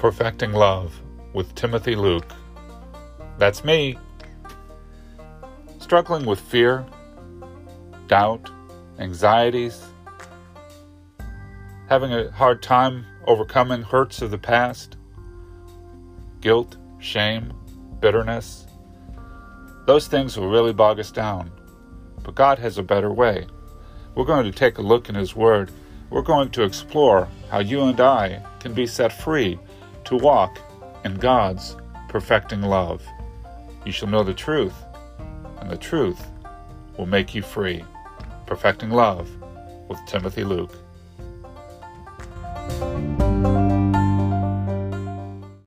Perfecting Love with Timothy Luke. That's me. Struggling with fear, doubt, anxieties, having a hard time overcoming hurts of the past, guilt, shame, bitterness. Those things will really bog us down. But God has a better way. We're going to take a look in His Word. We're going to explore how you and I can be set free to walk in God's perfecting love. You shall know the truth, and the truth will make you free. Perfecting Love with Timothy Luke.